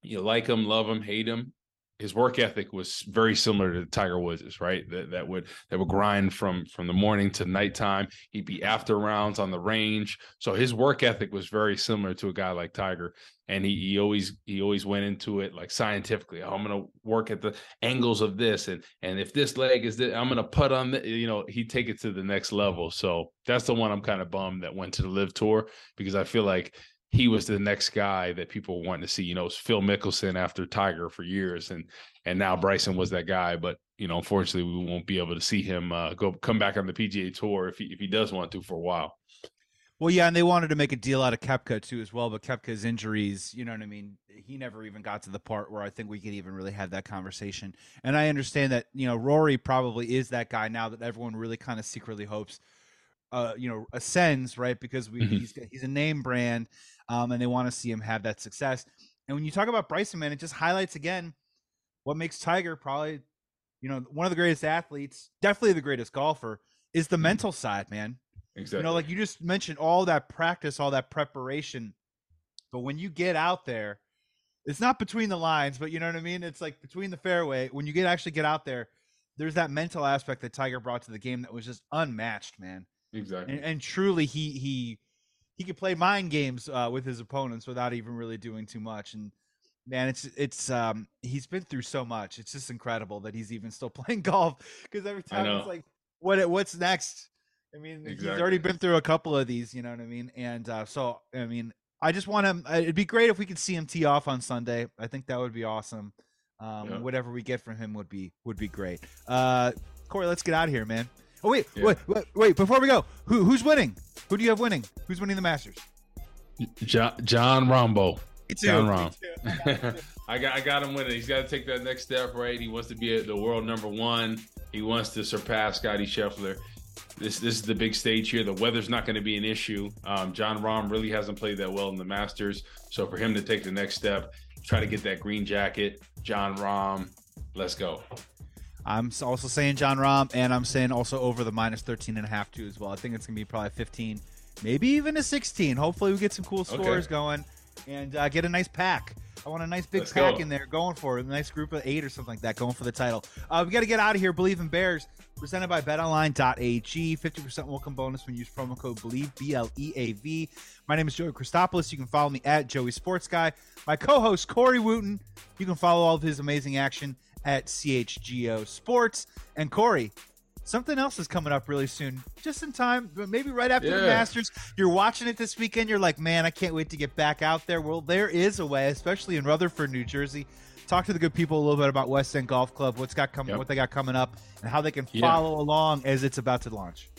you like him, love him, hate him, his work ethic was very similar to Tiger Woods', right? That that would that would grind from from the morning to nighttime. He'd be after rounds on the range. So his work ethic was very similar to a guy like Tiger. And he he always he always went into it like scientifically. Oh, I'm gonna work at the angles of this, and and if this leg is this, I'm gonna putt on the, you know, he'd take it to the next level. So that's the one I'm kind of bummed that went to the LIV Tour, because I feel like he was the next guy that people wanted to see. You know, it was Phil Mickelson after Tiger for years, and and now Bryson was that guy. But you know, unfortunately, we won't be able to see him uh, go come back on the P G A Tour if he if he does want to for a while. Well, yeah, and they wanted to make a deal out of Koepka too as well, but Koepka's injuries, you know what I mean, he never even got to the part where I think we could even really have that conversation. And I understand that, you know, Rory probably is that guy now that everyone really kind of secretly hopes, uh, you know, ascends, right? Because we, mm-hmm. he's, he's a name brand, um, and they want to see him have that success. And when you talk about Bryson, man, it just highlights again what makes Tiger probably, you know, one of the greatest athletes, definitely the greatest golfer, is the mental side, man. Exactly. You know, like you just mentioned, all that practice, all that preparation. But when you get out there, it's not between the lines, but you know what I mean? It's like between the fairway. When you get actually get out there, there's that mental aspect that Tiger brought to the game that was just unmatched, man. Exactly. And, and truly, he he he could play mind games uh, with his opponents without even really doing too much. And man, it's it's um he's been through so much. It's just incredible that he's even still playing golf, because every time it's like, what what's next? I mean, exactly. He's already been through a couple of these, you know what I mean? And uh, so, I mean, I just want him. It'd be great if we could see him tee off on Sunday. I think that would be awesome. Um, yeah. Whatever we get from him would be would be great. Uh, Corey, let's get out of here, man. Oh, wait, yeah. wait, wait, wait. Before we go, who who's winning? Who do you have winning? Who's winning the Masters? John, Jon Rahm. Me too. Jon Rahm. Me too. I got I got him winning. He's got to take that next step, right? He wants to be the world number one. He wants to surpass Scotty Scheffler. This this is the big stage here. The weather's not going to be an issue. Um, Jon Rahm really hasn't played that well in the Masters. So for him to take the next step, try to get that green jacket, Jon Rahm, let's go. I'm also saying Jon Rahm, and I'm saying also over the minus thirteen and a half too as well. I think it's going to be probably fifteen, maybe even a sixteen. Hopefully we get some cool scores okay. going and uh, get a nice pack. I want a nice big Let's pack go. in there going for it. A nice group of eight or something like that going for the title. Uh, we got to get out of here. Believe in Bears, presented by bet online dot a g. fifty percent welcome bonus when you use promo code BELIEVE, B L E A V. My name is Joey Christopoulos. You can follow me at Joey Sports Guy. My co-host, Corey Wootton. You can follow all of his amazing action at C H G O Sports. And Corey, something else is coming up really soon, just in time, but maybe right after yeah. the Masters. You're watching it this weekend. You're like, man, I can't wait to get back out there. Well, there is a way, especially in Rutherford, New Jersey. Talk to the good people a little bit about West End Golf Club, what's got coming, yep. what they got coming up, and how they can yeah. follow along as it's about to launch.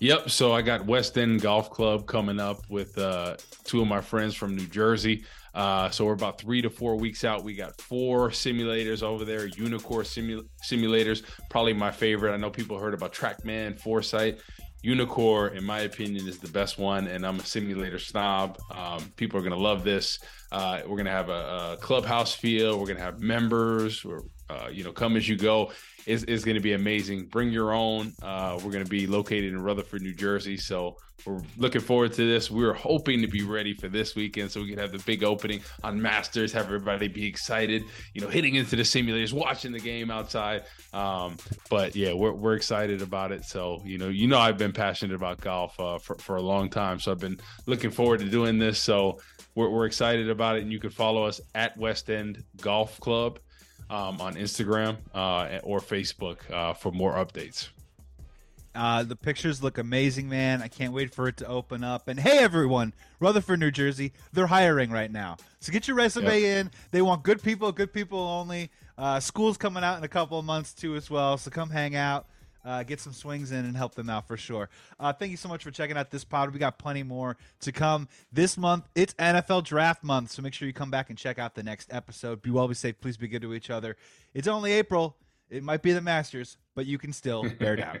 Yep. So I got West End Golf Club coming up with uh, two of my friends from New Jersey. Uh, so we're about three to four weeks out. We got four simulators over there, Unicore simu- simulators, probably my favorite. I know people heard about TrackMan, Foresight. Unicore, in my opinion, is the best one, and I'm a simulator snob. Um, people are going to love this. Uh, we're going to have a, a clubhouse feel. We're going to have members. We're, uh, you know, come as you go. It's, it's going to be amazing. Bring your own. Uh, we're going to be located in Rutherford, New Jersey, so we're looking forward to this. We were hoping to be ready for this weekend so we could have the big opening on Masters, have everybody be excited, you know, hitting into the simulators, watching the game outside. Um, but, yeah, we're we're excited about it. So, you know, you know I've been passionate about golf uh, for, for a long time, so I've been looking forward to doing this. So we're, we're excited about it, and you can follow us at West End Golf Club um, on Instagram uh, or Facebook uh, for more updates. Uh, the pictures look amazing, man. I can't wait for it to open up. And hey, everyone, Rutherford, New Jersey, they're hiring right now. So get your resume yep. in. They want good people, good people only. Uh, school's coming out in a couple of months, too, as well. So come hang out, uh, get some swings in, and help them out for sure. Uh, thank you so much for checking out this pod. We got plenty more to come this month. It's N F L Draft Month, so make sure you come back and check out the next episode. Be well, be safe. Please be good to each other. It's only April. It might be the Masters, but you can still bear down.